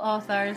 Hello authors,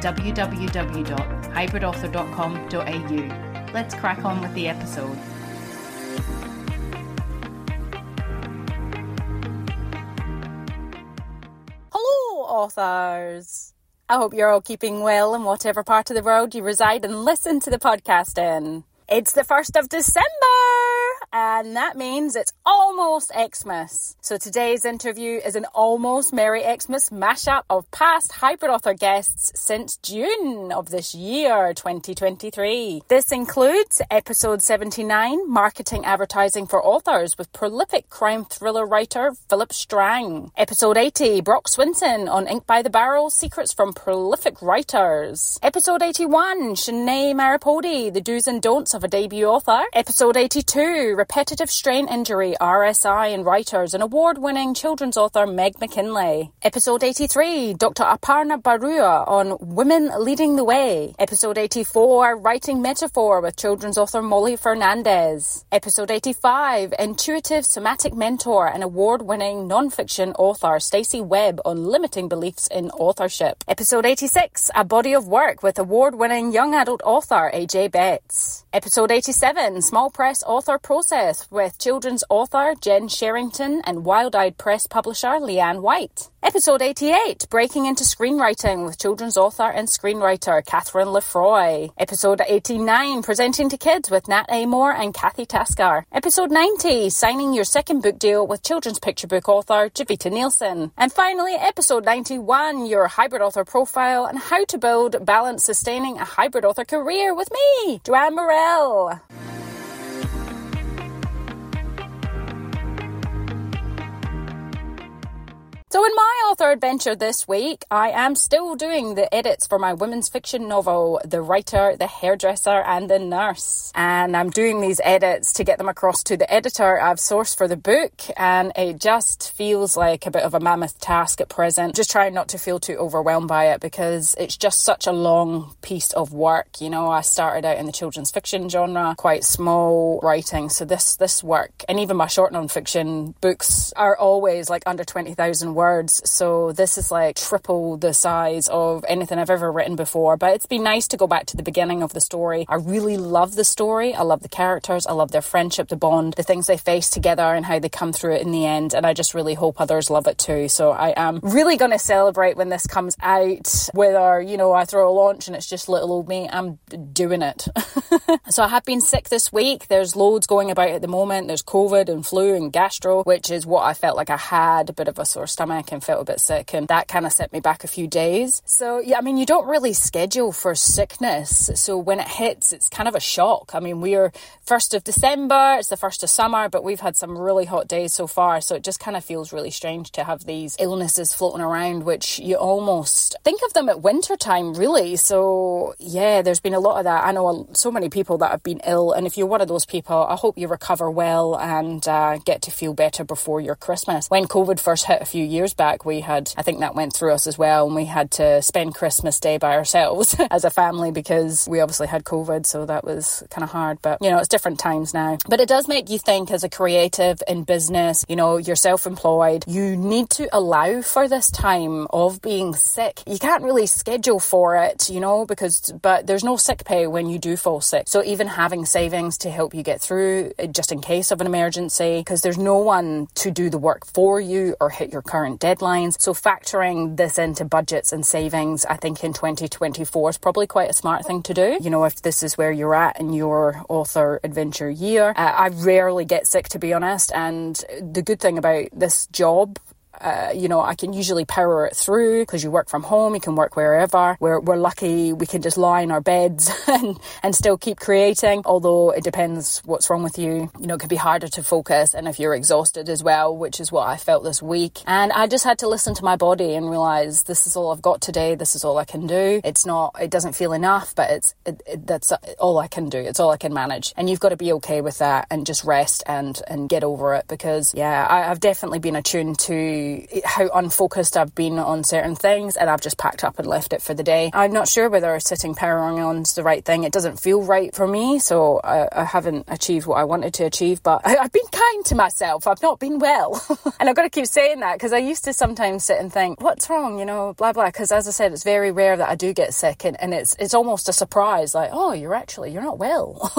www.hybridauthor.com.au. Let's crack on with the episode. Hello, authors. I hope you're all keeping well in whatever part of the world you reside and listen to the podcast in. It's the 1st of December, and that means it's almost Xmas. So today's interview is an almost Merry Xmas mashup of past Hybrid Author guests since June of this year, 2023. This includes episode 79, Marketing Advertising for Authors, with prolific crime thriller writer Philip Strang. Episode 80, Brock Swinson on Ink by the Barrel, Secrets from Prolific Writers. Episode 81, Chenee Marrapodi, The Do's and Don'ts of a Debut Author. Episode 82, Repetitive Strain Injury, RSI and Writers, and award-winning children's author Meg McKinley. Episode 83, Dr. Aparna Barua on Women Leading the Way. Episode 84, Writing Metaphor with children's author Molly Fernandez. Episode 85, Intuitive Somatic Mentor and award-winning non-fiction author Stacey Webb on Limiting Beliefs in Authorship. Episode 86, A Body of Work with award-winning young adult author AJ Betts. Episode 87, Small Press Author Process with children's author Jen Sherrington and Wild Eyed Press publisher Leanne White. Episode 88, Breaking into Screenwriting with children's author and screenwriter Catherine Lefroy. Episode 89, Presenting to Kids with Nat Amore and Kathy Tasker. Episode 90, Signing Your Second Book Deal with children's picture book author Javita Nielsen. And finally, episode 91, Your Hybrid Author Profile and How to Build, Balance, Sustaining a Hybrid Author Career with me, Joanne Murrell. So in my author adventure this week, I am still doing the edits for my women's fiction novel, The Writer, The Hairdresser and The Nurse. And I'm doing these edits to get them across to the editor I've sourced for the book. And it just feels like a bit of a mammoth task at present. Just trying not to feel too overwhelmed by it because it's just such a long piece of work. You know, I started out in the children's fiction genre, quite small writing. So this work, and even my short nonfiction books are always like under 20,000 words. So this is like triple the size of anything I've ever written before, but it's been nice to go back to the beginning of the story. I really love the story. I love the characters. I love their friendship, the bond, the things they face together and how they come through it in the end. And I just really hope others love it too. So I am really going to celebrate when this comes out, whether, you know, I throw a launch and it's just little old me, I'm doing it. So I have been sick this week. There's loads going about at the moment. There's COVID and flu and gastro, which is what I felt like I had, a bit of a sore stomach. I can feel a bit sick, and that kind of set me back a few days. So yeah, I mean, you don't really schedule for sickness, so when it hits, it's kind of a shock. I mean, we're 1st of December, it's the 1st of summer, but we've had some really hot days so far, so it just kind of feels really strange to have these illnesses floating around, which you almost think of them at winter time, really. So yeah, there's been a lot of that. I know so many people that have been ill, and if you're one of those people, I hope you recover well and get to feel better before your Christmas. When COVID first hit a few years back, we had, I think that went through us as well, and we had to spend Christmas Day by ourselves as a family because we obviously had COVID, so that was kind of hard. But you know, it's different times now, but it does make you think as a creative in business. You know, you're self-employed, you need to allow for this time of being sick. You can't really schedule for it, you know, because but there's no sick pay when you do fall sick, so even having savings to help you get through just in case of an emergency, because there's no one to do the work for you or hit your current deadlines. So factoring this into budgets and savings, I think in 2024 is probably quite a smart thing to do. You know, if this is where you're at in your author adventure year. I rarely get sick, to be honest, and the good thing about this job I can usually power it through because you work from home, you can work wherever. We're lucky we can just lie in our beds and still keep creating, although it depends what's wrong with you. You know, it can be harder to focus, and if you're exhausted as well, which is what I felt this week. And I just had to listen to my body and realise this is all I've got today, this is all I can do. It doesn't feel enough, but that's all I can do, it's all I can manage. And you've got to be okay with that and just rest and get over it, because I've definitely been attuned to how unfocused I've been on certain things, and I've just packed up and left it for the day. I'm not sure whether sitting powering on is the right thing. It doesn't feel right for me, so I haven't achieved what I wanted to achieve, but I've been kind to myself. I've not been well. And I've got to keep saying that, because I used to sometimes sit and think, what's wrong, blah, blah. Because as I said, it's very rare that I do get sick, and it's almost a surprise, like, oh, you're not well.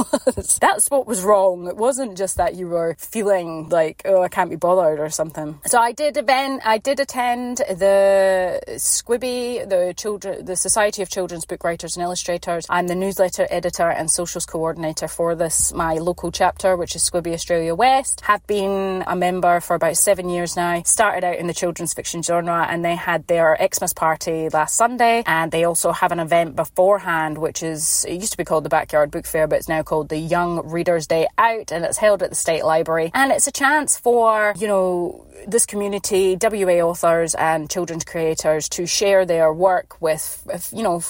That's what was wrong. It wasn't just that you were feeling like, oh, I can't be bothered or something. So I did attend the Squibby, the Society of Children's Book Writers and Illustrators. I'm the newsletter editor and socials coordinator for this, my local chapter, which is Squibby Australia West. Have been a member for about 7 years now. Started out in the children's fiction genre, and they had their Xmas party last Sunday, and they also have an event beforehand, which is, it used to be called the Backyard Book Fair, but it's now called the Young Readers Day Out, and it's held at the State Library. And it's a chance for, this community, WA authors and children's creators, to share their work with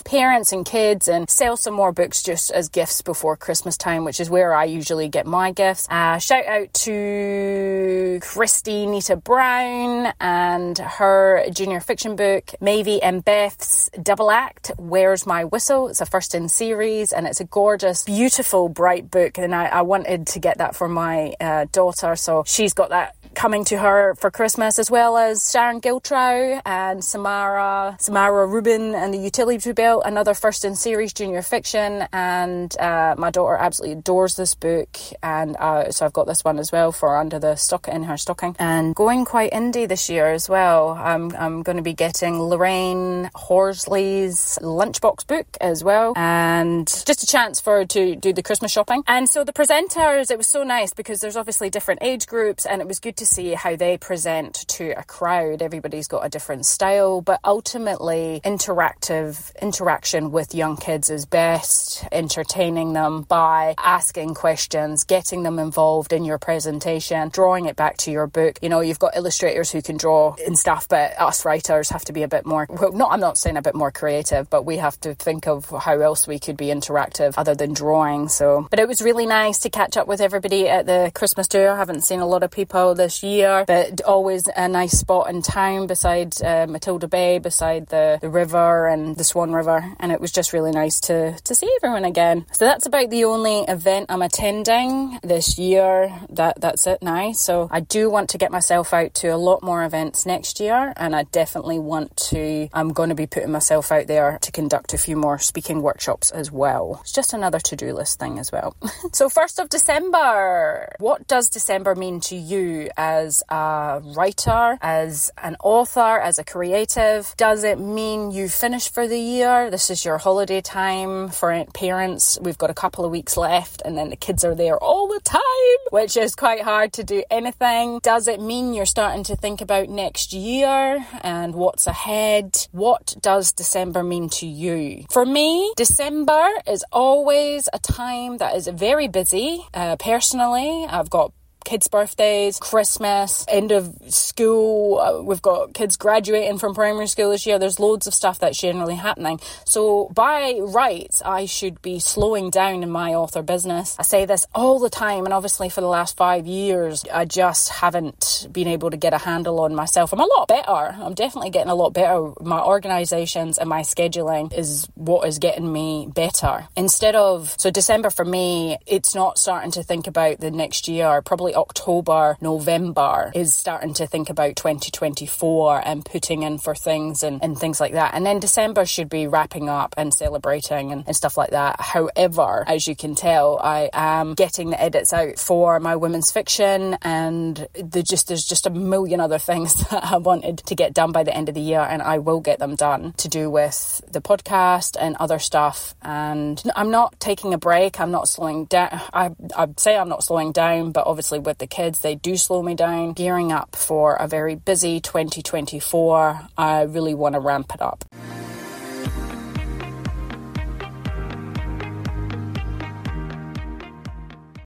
parents and kids, and sell some more books just as gifts before Christmas time, which is where I usually get my gifts. Shout out to Christy Nita Brown and her junior fiction book, Mavie and Beth's Double Act, Where's My Whistle? It's a first in series, and it's a gorgeous, beautiful, bright book, and I wanted to get that for my daughter, so she's got that coming to her for Christmas, as well as Sharon Giltrow and Samara Rubin and the Utility Belt, another first in series junior fiction, and my daughter absolutely adores this book, and so I've got this one as well for under the stock in her stocking. And going quite indie this year as well, I'm going to be getting Lorraine Horsley's Lunchbox book as well, and just a chance for her to do the Christmas shopping. And so the presenters, it was so nice because there's obviously different age groups, and it was good to see how they present to a crowd. Everybody's got a different style, but ultimately interaction with young kids is best, entertaining them by asking questions, getting them involved in your presentation, drawing it back to your book. You've got illustrators who can draw and stuff, but us writers have to be a bit more, I'm not saying a bit more creative, but we have to think of how else we could be interactive other than drawing. But it was really nice to catch up with everybody at the Christmas tour. I haven't seen a lot of people this year, but always a nice spot in town beside Matilda Bay, beside the river and the Swan River, and it was just really nice to see everyone again. So that's about the only event I'm attending this year. That's it now. So I do want to get myself out to a lot more events next year, and I definitely I'm going to be putting myself out there to conduct a few more speaking workshops as well. It's just another to-do list thing as well. So 1st of December. What does December mean to you as a writer, as an author, as a creative? Does it mean you finish for the year? This is your holiday time. For parents, we've got a couple of weeks left, and then the kids are there all the time, which is quite hard to do anything. Does it mean you're starting to think about next year and what's ahead? What does December mean to you? For me, December is always a time that is very busy. Personally, I've got kids' birthdays, Christmas, end of school, we've got kids graduating from primary school this year. There's loads of stuff that's generally happening, so by rights I should be slowing down in my author business. I say this all the time, and obviously for the last 5 years I just haven't been able to get a handle on myself. I'm definitely getting a lot better. My organisations and my scheduling is what is getting me better. So December for me, it's not starting to think about the next year. Probably October, November is starting to think about 2024 and putting in for things and things like that. And then December should be wrapping up and celebrating and stuff like that. However, as you can tell, I am getting the edits out for my women's fiction, and there's just a million other things that I wanted to get done by the end of the year, and I will get them done, to do with the podcast and other stuff. And I'm not taking a break. I'm not slowing down. I say I'm not slowing down, but obviously with the kids, they do slow me down. Gearing up for a very busy 2024, I really want to ramp it up.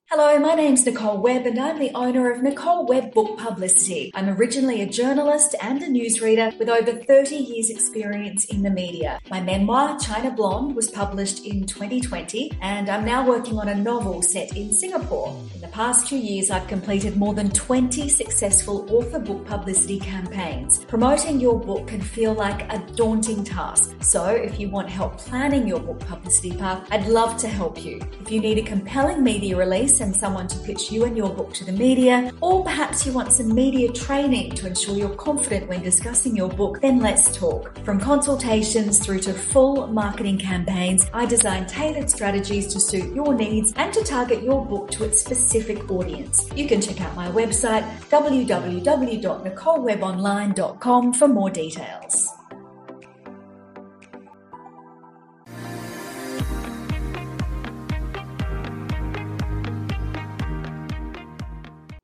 Hello, my name's Nicole Webb and I'm the owner of Nicole Webb Book Publicity. I'm originally a journalist and a newsreader with over 30 years experience in the media. My memoir, China Blonde, was published in 2020 and I'm now working on a novel set in Singapore. In the past 2 years, I've completed more than 20 successful author book publicity campaigns. Promoting your book can feel like a daunting task. So if you want help planning your book publicity path, I'd love to help you. If you need a compelling media release, and someone to pitch you and your book to the media, or perhaps you want some media training to ensure you're confident when discussing your book, then let's talk. From consultations through to full marketing campaigns, I design tailored strategies to suit your needs and to target your book to its specific audience. You can check out my website, www.nicolewebonline.com, for more details.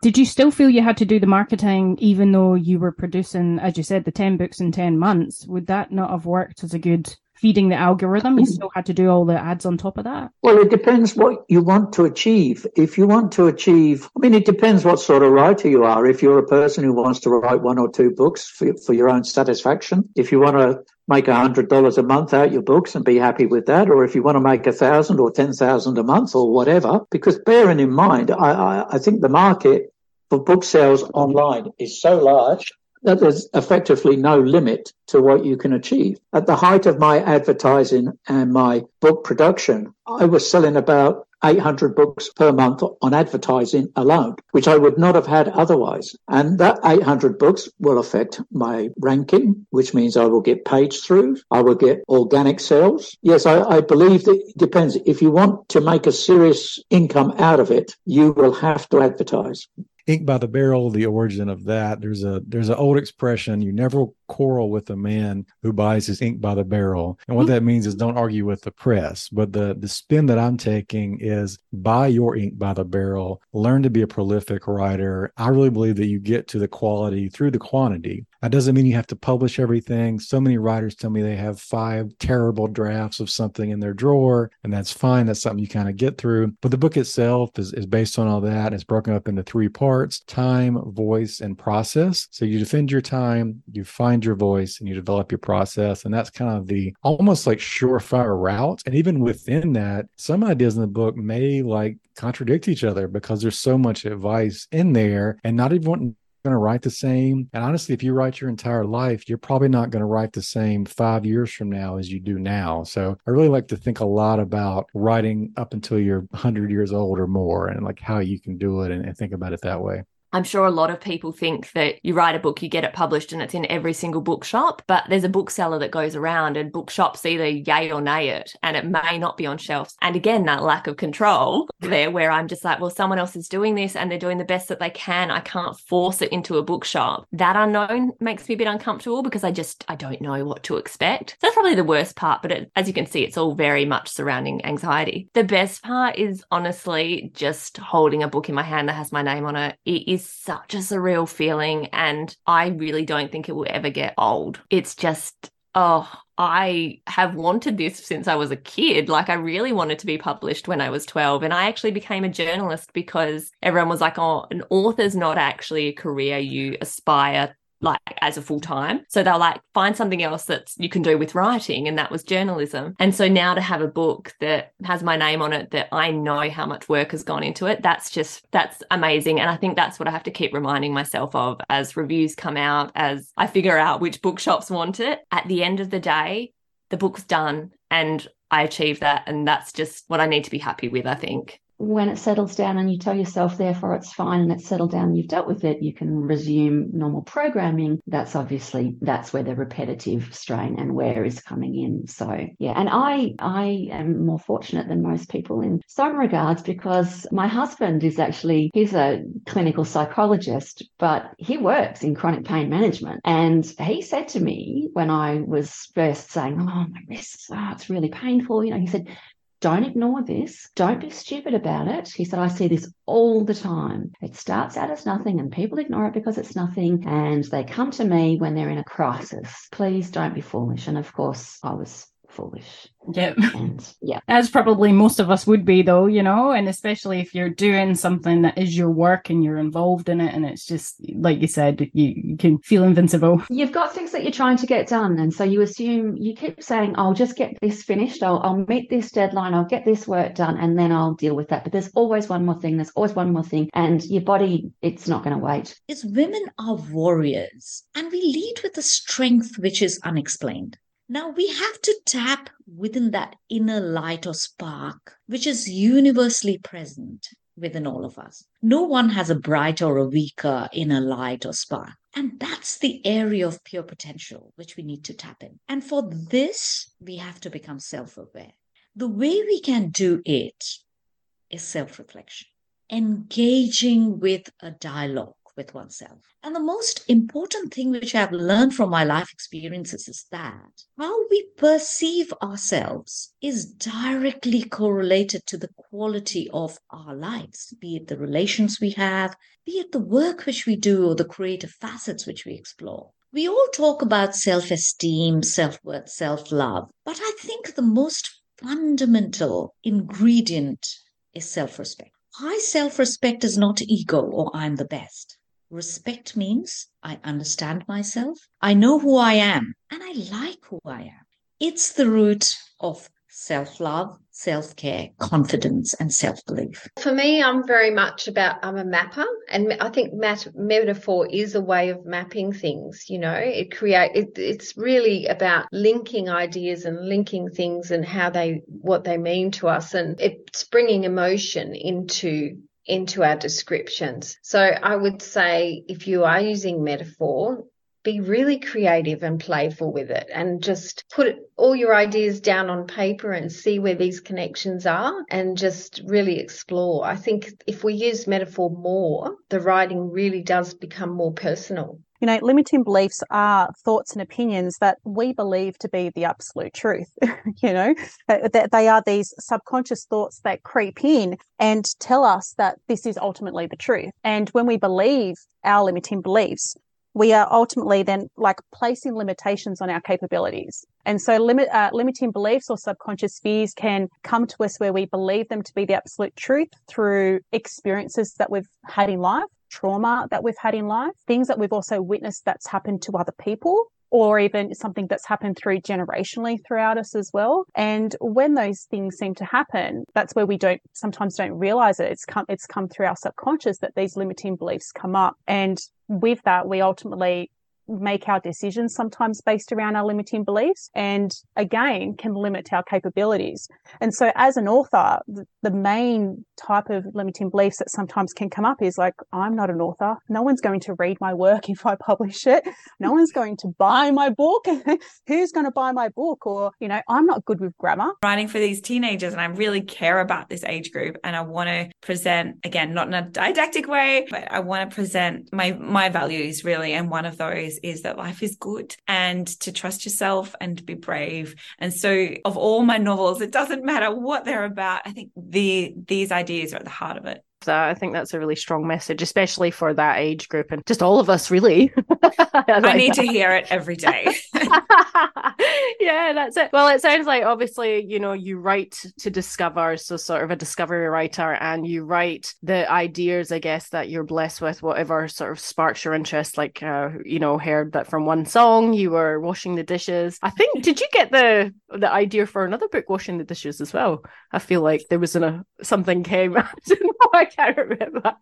Did you still feel you had to do the marketing even though you were producing, as you said, the 10 books in 10 months? Would that not have worked as a good feeding the algorithm? You still had to do all the ads on top of that? Well, it depends what you want to achieve. If you want to achieve, I mean, it depends what sort of writer you are. If you're a person who wants to write one or two books for your own satisfaction, if you want to make $100 a month out your books and be happy with that, or if you want to make 1,000 or 10,000 a month or whatever, because bearing in mind, I think the market for book sales online is so large that there's effectively no limit to what you can achieve. At the height of my advertising and my book production, I was selling about 800 books per month on advertising alone, which I would not have had otherwise. And that 800 books will affect my ranking, which means I will get page throughs. I will get organic sales. Yes, I believe that it depends. If you want to make a serious income out of it, you will have to advertise. Ink by the Barrel, the origin of that. There's an old expression, you never quarrel with a man who buys his ink by the barrel. And what that means is don't argue with the press. But the spin that I'm taking is buy your ink by the barrel, learn to be a prolific writer. I really believe that you get to the quality through the quantity. That doesn't mean you have to publish everything. So many writers tell me they have 5 terrible drafts of something in their drawer, and that's fine. That's something you kind of get through. But the book itself is based on all that. It's broken up into 3 parts: time, voice, and process. So you defend your time, you find your voice, and you develop your process. And that's kind of the almost like surefire route. And even within that, some ideas in the book may like contradict each other because there's so much advice in there, and not everyone going to write the same. And honestly, if you write your entire life, you're probably not going to write the same 5 years from now as you do now. So I really like to think a lot about writing up until you're 100 years old or more, and like how you can do it, and think about it that way. I'm sure a lot of people think that you write a book, you get it published, and it's in every single bookshop, but there's a bookseller that goes around, and bookshops either yay or nay it, and it may not be on shelves. And again, that lack of control there, where I'm just like, well, someone else is doing this and they're doing the best that they can. I can't force it into a bookshop. That unknown makes me a bit uncomfortable because I don't know what to expect. So that's probably the worst part, but as you can see, it's all very much surrounding anxiety. The best part is honestly just holding a book in my hand that has my name on it. It is such a surreal feeling, and I really don't think it will ever get old. It's just, I have wanted this since I was a kid. Like, I really wanted to be published when I was 12. And I actually became a journalist because everyone was like, oh, an author's not actually a career you aspire to, like, as a full-time. So they'll like, find something else that you can do with writing. And that was journalism. And so now to have a book that has my name on it, that I know how much work has gone into it, that's amazing. And I think that's what I have to keep reminding myself of as reviews come out, as I figure out which bookshops want it. At the end of the day, the book's done and I achieved that. And that's just what I need to be happy with, I think. When it settles down and you tell yourself, therefore, it's fine and it's settled down and you've dealt with it, you can resume normal programming. That's where the repetitive strain and wear is coming in. So, yeah, and I am more fortunate than most people in some regards because my husband is actually, he's a clinical psychologist, but he works in chronic pain management. And he said to me when I was first saying, oh, my wrist, it's really painful, he said, Don't ignore this. Don't be stupid about it. He said, I see this all the time. It starts out as nothing and people ignore it because it's nothing. And they come to me when they're in a crisis. Please don't be foolish. And of course, I was foolish. Yep. And, yeah. As probably most of us would be though, you know, and especially if you're doing something that is your work and you're involved in it and it's just, like you said, you can feel invincible. You've got things that you're trying to get done. And so you assume, you keep saying, I'll just get this finished. I'll meet this deadline. I'll get this work done and then I'll deal with that. But there's always one more thing. There's always one more thing. And your body, it's not going to wait. Because women are warriors and we lead with a strength which is unexplained. Now, we have to tap within that inner light or spark, which is universally present within all of us. No one has a brighter or a weaker inner light or spark. And that's the area of pure potential which we need to tap in. And for this, we have to become self-aware. The way we can do it is self-reflection, engaging with a dialogue with oneself. And the most important thing which I've learned from my life experiences is that how we perceive ourselves is directly correlated to the quality of our lives, be it the relations we have, be it the work which we do or the creative facets which we explore. We all talk about self-esteem, self-worth, self-love, but I think the most fundamental ingredient is self-respect. High self-respect is not ego or I'm the best. Respect means I understand myself, I know who I am, and I like who I am. It's the root of self-love, self-care, confidence, and self-belief. For me, I'm very much about, I'm a mapper, and I think metaphor is a way of mapping things, you know. It's really about linking ideas and linking things and what they mean to us, and it's bringing emotion into our descriptions. So I would say if you are using metaphor, be really creative and playful with it and just put all your ideas down on paper and see where these connections are and just really explore. I think if we use metaphor more, the writing really does become more personal. You know, limiting beliefs are thoughts and opinions that we believe to be the absolute truth, you know, that they are these subconscious thoughts that creep in and tell us that this is ultimately the truth. And when we believe our limiting beliefs, we are ultimately then like placing limitations on our capabilities. And so limiting beliefs or subconscious fears can come to us where we believe them to be the absolute truth through experiences that we've had in life, trauma that we've had in life, things that we've also witnessed that's happened to other people, or even something that's happened through generationally throughout us as well. And when those things seem to happen, that's where we sometimes don't realize it. It's come through our subconscious that these limiting beliefs come up. And with that, we ultimately make our decisions sometimes based around our limiting beliefs and again can limit our capabilities. And so as an author, the main type of limiting beliefs that sometimes can come up is like, I'm not an author. No one's going to read my work if I publish it. No one's going to buy my book. Who's going to buy my book? Or, you know, I'm not good with grammar. Writing for these teenagers, and I really care about this age group, and I want to present, again, not in a didactic way, but I want to present my values really, and one of those is that life is good and to trust yourself and to be brave. And so of all my novels, it doesn't matter what they're about. I think these ideas are at the heart of it. That I think that's a really strong message, especially for that age group and just all of us really. I need to hear it every day. Yeah, that's it. Well, it sounds like obviously, you know, you write to discover, so sort of a discovery writer, and you write the ideas, I guess, that you're blessed with, whatever sort of sparks your interest, like, you know, heard that from one song, you were washing the dishes. I think, did you get the idea for another book, Washing the Dishes, as well? I feel like there was something came out. I can't remember.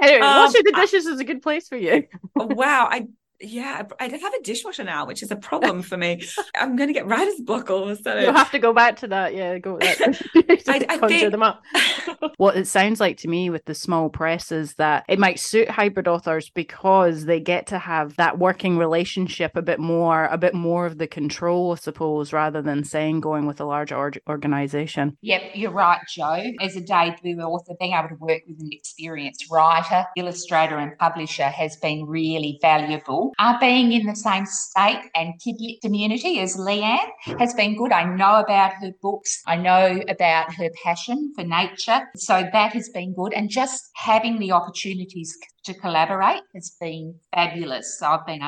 Anyway, washing the dishes is a good place for you. Wow. I don't have a dishwasher now, which is a problem for me. I'm going to get writer's block all of a sudden. You'll have to go back to that. Yeah, go back. Conjure them up. What it sounds like to me with the small press is that it might suit hybrid authors because they get to have that working relationship a bit more of the control, I suppose, rather than saying going with a large organisation. Yep, you're right, Jo. As a debut author, being able to work with an experienced writer, illustrator and publisher has been really valuable. people. Being in the same state and kidlit community as Leanne has been good. I know about her books. I know about her passion for nature. So that has been good. And just having the opportunities to collaborate has been fabulous. So we've been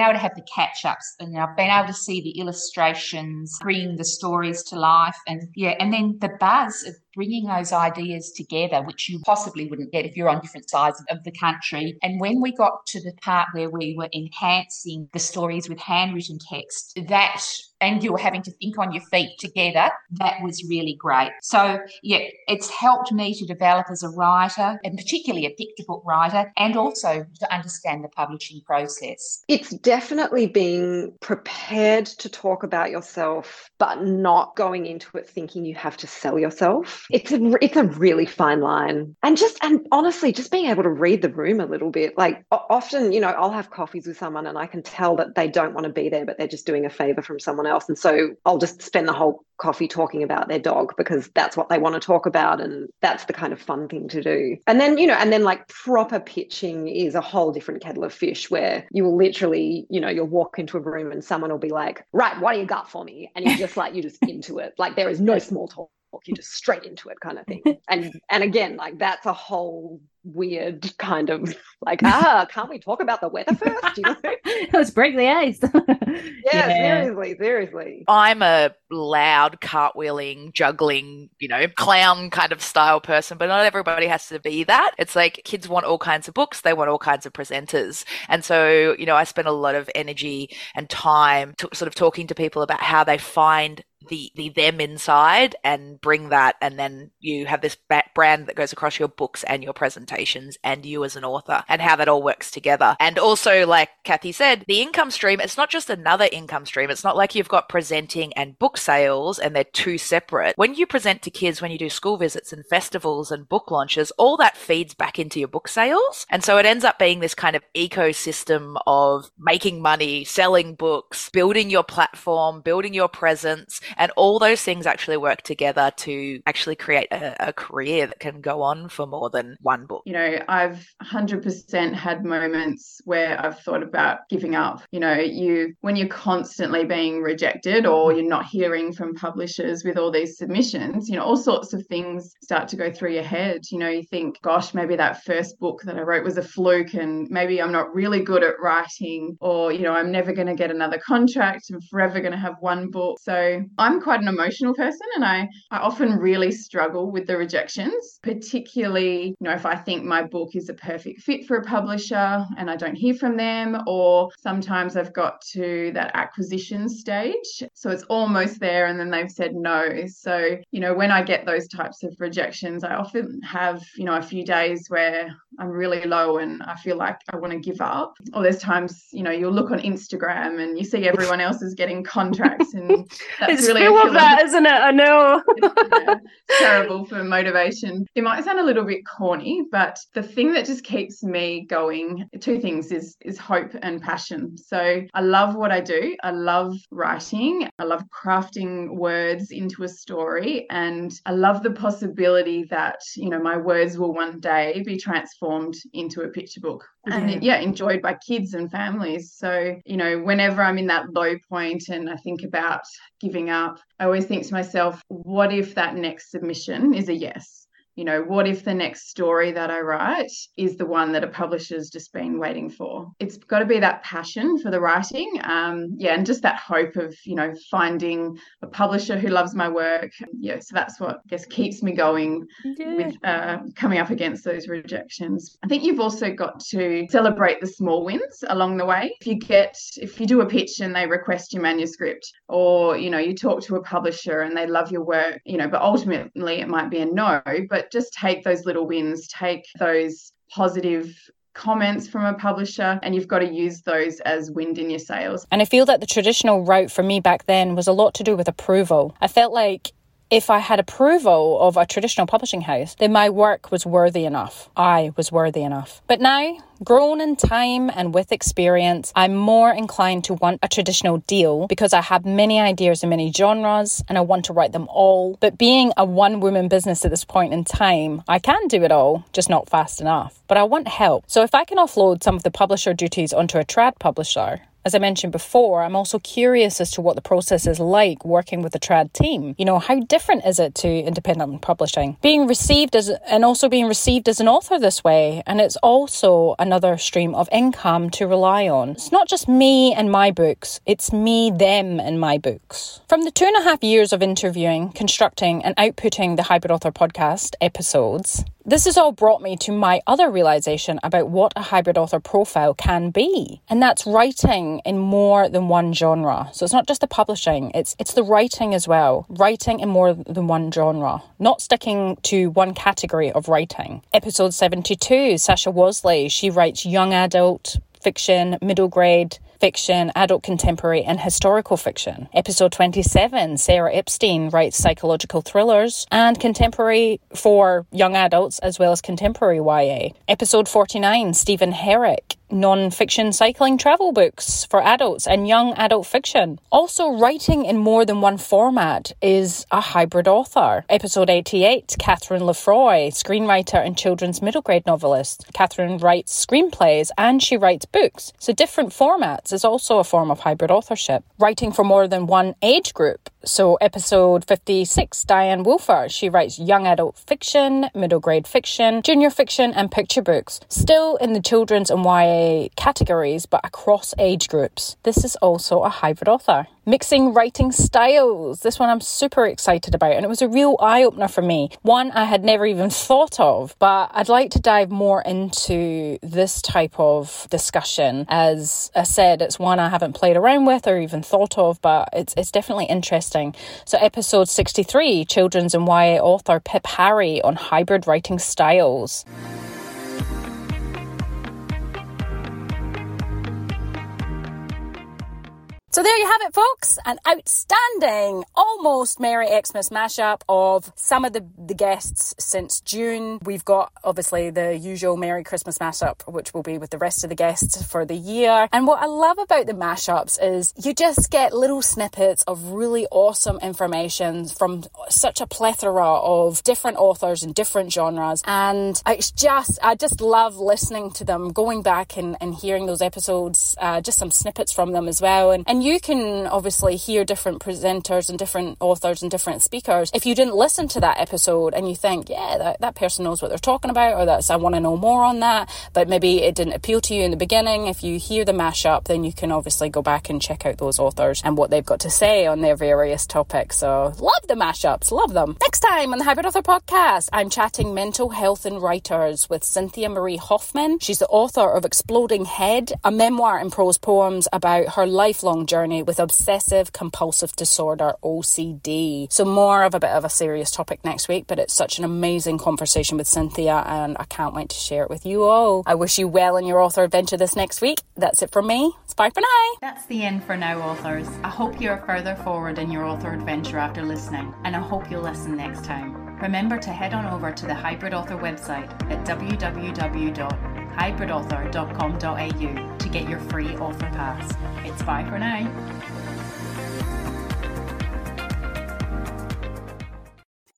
able to have the catch-ups, and I've been able to see the illustrations, bring the stories to life, and then the buzz of bringing those ideas together, which you possibly wouldn't get if you're on different sides of the country. And when we got to the part where we were enhancing the stories with handwritten text, that, and you were having to think on your feet together, that was really great. So, it's helped me to develop as a writer, and particularly a picture book writer, and also to understand the publishing process. It's definitely being prepared to talk about yourself, but not going into it thinking you have to sell yourself. It's a really fine line, and honestly, just being able to read the room a little bit. Like often, I'll have coffees with someone, and I can tell that they don't want to be there, but they're just doing a favor from someone else, and so I'll just spend the whole coffee talking about their dog because that's what they want to talk about, and that's the kind of fun thing to do. And then like proper pitching is a whole different kettle of fish, where you will literally, you'll walk into a room and someone will be like, "Right, what do you got for me?" And you're just into it. Like there is no small talk. You just straight into it kind of thing. And again, like that's a whole weird kind of like, can't we talk about the weather first? Let's break the ice. Seriously. I'm a loud cartwheeling, juggling, clown kind of style person, but not everybody has to be that. It's like kids want all kinds of books. They want all kinds of presenters. And so, I spend a lot of energy and time sort of talking to people about how they find the them inside and bring that, and then you have this brand that goes across your books and your presentations and you as an author, and how that all works together. And also, like Kathy said, the income stream, it's not just another income stream. It's not like you've got presenting and book sales and they're two separate. When you present to kids, when you do school visits and festivals and book launches, all that feeds back into your book sales. And so it ends up being this kind of ecosystem of making money, selling books, building your platform, building your presence. And all those things actually work together to actually create a career that can go on for more than one book. I've 100% had moments where I've thought about giving up. When you're constantly being rejected, or you're not hearing from publishers with all these submissions, all sorts of things start to go through your head. You think, gosh, maybe that first book that I wrote was a fluke, and maybe I'm not really good at writing, or, I'm never going to get another contract. I'm forever going to have one book. So I'm quite an emotional person, and I often really struggle with the rejections, particularly, if I think my book is a perfect fit for a publisher and I don't hear from them, or sometimes I've got to that acquisition stage. So it's almost there and then they've said no. So, when I get those types of rejections, I often have, a few days where I'm really low and I feel like I want to give up. Or there's times, you'll look on Instagram and you see everyone else is getting contracts, and that's it's really full of that, isn't it? I know. It's terrible for motivation. It might sound a little bit corny, but the thing that just keeps me going, two things, is hope and passion. So I love what I do. I love writing. I love crafting words into a story, and I love the possibility that, my words will one day be transformed into a picture book. Mm-hmm. And enjoyed by kids and families. So, whenever I'm in that low point and I think about giving up, I always think to myself, what if that next submission is a yes? What if the next story that I write is the one that a publisher's just been waiting for? It's got to be that passion for the writing. And just that hope of, finding a publisher who loves my work. So that's what, I guess, keeps me going with coming up against those rejections. I think you've also got to celebrate the small wins along the way. If you do a pitch and they request your manuscript, or, you talk to a publisher and they love your work, but ultimately it might be a no, but just take those little wins, take those positive comments from a publisher, and you've got to use those as wind in your sails. And I feel that the traditional route for me back then was a lot to do with approval. I felt like if I had approval of a traditional publishing house, then my work was worthy enough. I was worthy enough. But now, grown in time and with experience, I'm more inclined to want a traditional deal because I have many ideas and many genres and I want to write them all. But being a one-woman business at this point in time, I can do it all, just not fast enough. But I want help. So if I can offload some of the publisher duties onto a trad publisher, as I mentioned before, I'm also curious as to what the process is like working with the trad team. You know, how different is it to independent publishing? Being received as an author this way, and it's also another stream of income to rely on. It's not just me and my books, it's me, them and my books. From the 2.5 years of interviewing, constructing and outputting the Hybrid Author Podcast episodes, this has all brought me to my other realization about what a hybrid author profile can be. And that's writing in more than one genre. So it's not just the publishing, it's the writing as well. Writing in more than one genre. Not sticking to one category of writing. Episode 72, Sasha Wosley, she writes young adult fiction, middle grade fiction, adult contemporary and historical fiction. Episode 27, Sarah Epstein writes psychological thrillers and contemporary for young adults as well as contemporary YA. Episode 49, Stephen Herrick, non-fiction cycling travel books for adults and young adult fiction. Also, writing in more than one format is a hybrid author. Episode 88, Catherine Lefroy, screenwriter and children's middle grade novelist. Catherine writes screenplays and she writes books, so different formats is also a form of hybrid authorship. Writing for more than one age group. So episode 56, Diane Wolfer. She writes young adult fiction, middle grade fiction, junior fiction and picture books. Still in the children's and YA categories, but across age groups. This is also a hybrid author. Mixing writing styles. This one I'm super excited about and it was a real eye-opener for me. One I had never even thought of, but I'd like to dive more into this type of discussion. As I said, it's one I haven't played around with or even thought of, but it's definitely interesting. So episode 63, children's and YA author Pip Harry on hybrid writing styles. So there you have it, folks, an outstanding, almost Merry Xmas mashup of some of the guests since June. We've got, obviously, the usual Merry Christmas mashup, which will be with the rest of the guests for the year. And what I love about the mashups is you just get little snippets of really awesome information from such a plethora of different authors and different genres. And it's just, I just love listening to them, going back and hearing those episodes, just some snippets from them as well. And you can obviously hear different presenters and different authors and different speakers. If you didn't listen to that episode and you think, yeah, that person knows what they're talking about, or I want to know more on that, but maybe it didn't appeal to you in the beginning, if you hear the mashup, then you can obviously go back and check out those authors and what they've got to say on their various topics. So love the mashups, love them. Next time on the Hybrid Author Podcast, I'm chatting mental health and writers with Cynthia Marie Hoffman. She's the author of Exploding Head, a memoir and prose poems about her lifelong journey with obsessive compulsive disorder, OCD. So more of a bit of a serious topic next week, but it's such an amazing conversation with Cynthia and I can't wait to share it with you all. I wish you well in your author adventure this next week. That's it from me. It's bye for now. That's the end for now, authors. I hope you're further forward in your author adventure after listening, and I hope you'll listen next time. Remember to head on over to the Hybrid Author website at www.hybridauthor.com.au to get your free author pass. It's bye for now.